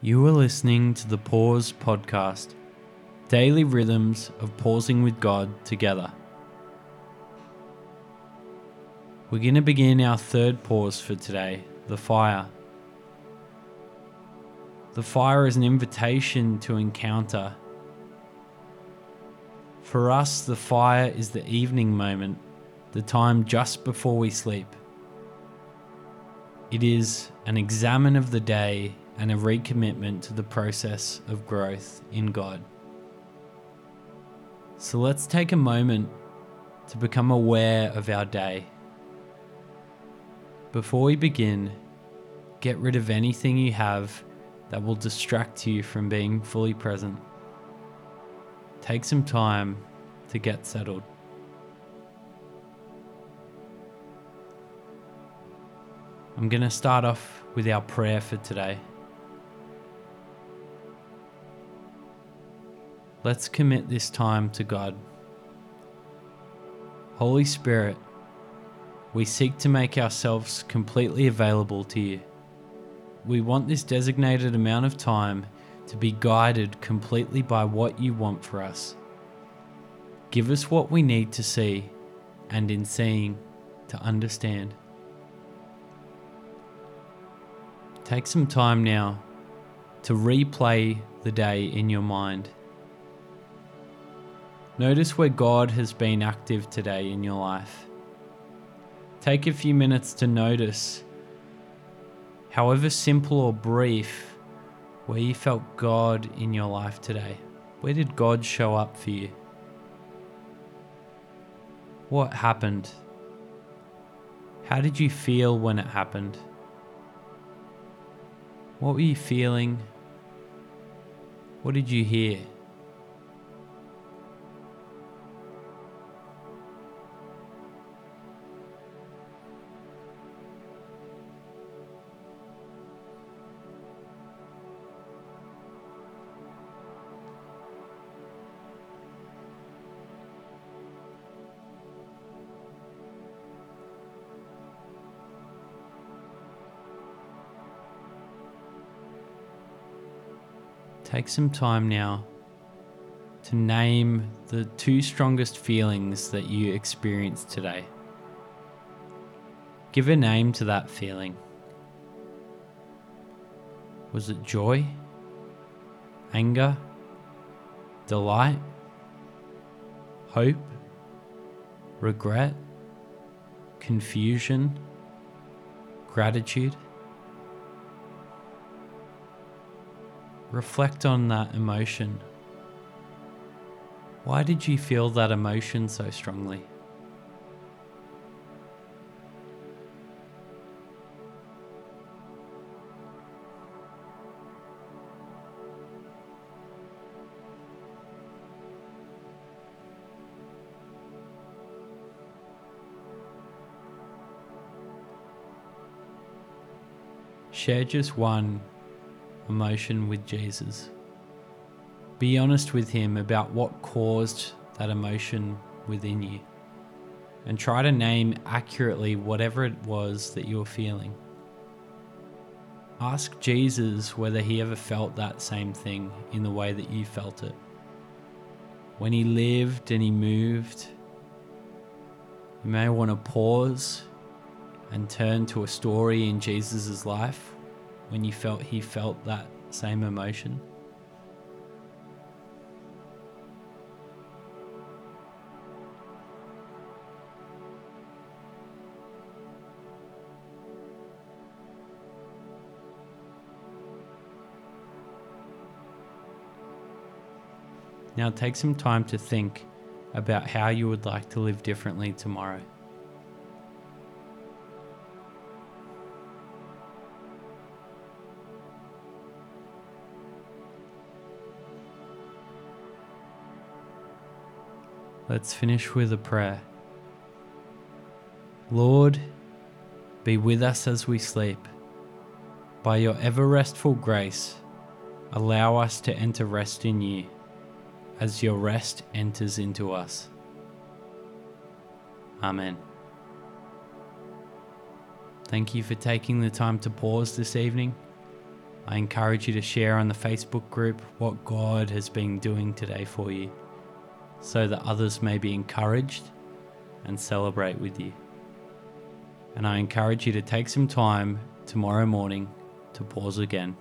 You are listening to the Pause Podcast, daily rhythms of pausing with God together. We're going to begin our third pause for today, the fire. The fire is an invitation to encounter. For us, the fire is the evening moment, the time just before we sleep. It is an examine of the day and a recommitment to the process of growth in God. So let's take a moment to become aware of our day. Before we begin, get rid of anything you have that will distract you from being fully present. Take some time to get settled. I'm going to start off with our prayer for today. Let's commit this time to God. Holy Spirit, we seek to make ourselves completely available to you. We want this designated amount of time to be guided completely by what you want for us. Give us what we need to see, and in seeing, to understand. Take some time now to replay the day in your mind. Notice where God has been active today in your life. Take a few minutes to notice, however simple or brief, where you felt God in your life today. Where did God show up for you? What happened? How did you feel when it happened? What were you feeling? What did you hear? Take some time now to name the two strongest feelings that you experienced today. Give a name to that feeling. Was it joy, anger, delight, hope, regret, confusion, gratitude? Reflect on that emotion. Why did you feel that emotion so strongly? Share just one emotion with Jesus. Be honest with him about what caused that emotion within you, and try to name accurately whatever it was that you were feeling. Ask Jesus whether he ever felt that same thing in the way that you felt it. When he lived and he moved, you may want to pause and turn to a story in Jesus's life when you felt he felt that same emotion. Now take some time to think about how you would like to live differently tomorrow. Let's finish with a prayer. Lord, be with us as we sleep. By your ever restful grace, allow us to enter rest in you, as your rest enters into us. Amen. Thank you for taking the time to pause this evening. I encourage you to share on the Facebook group what God has been doing today for you, so that others may be encouraged and celebrate with you. And I encourage you to take some time tomorrow morning to pause again.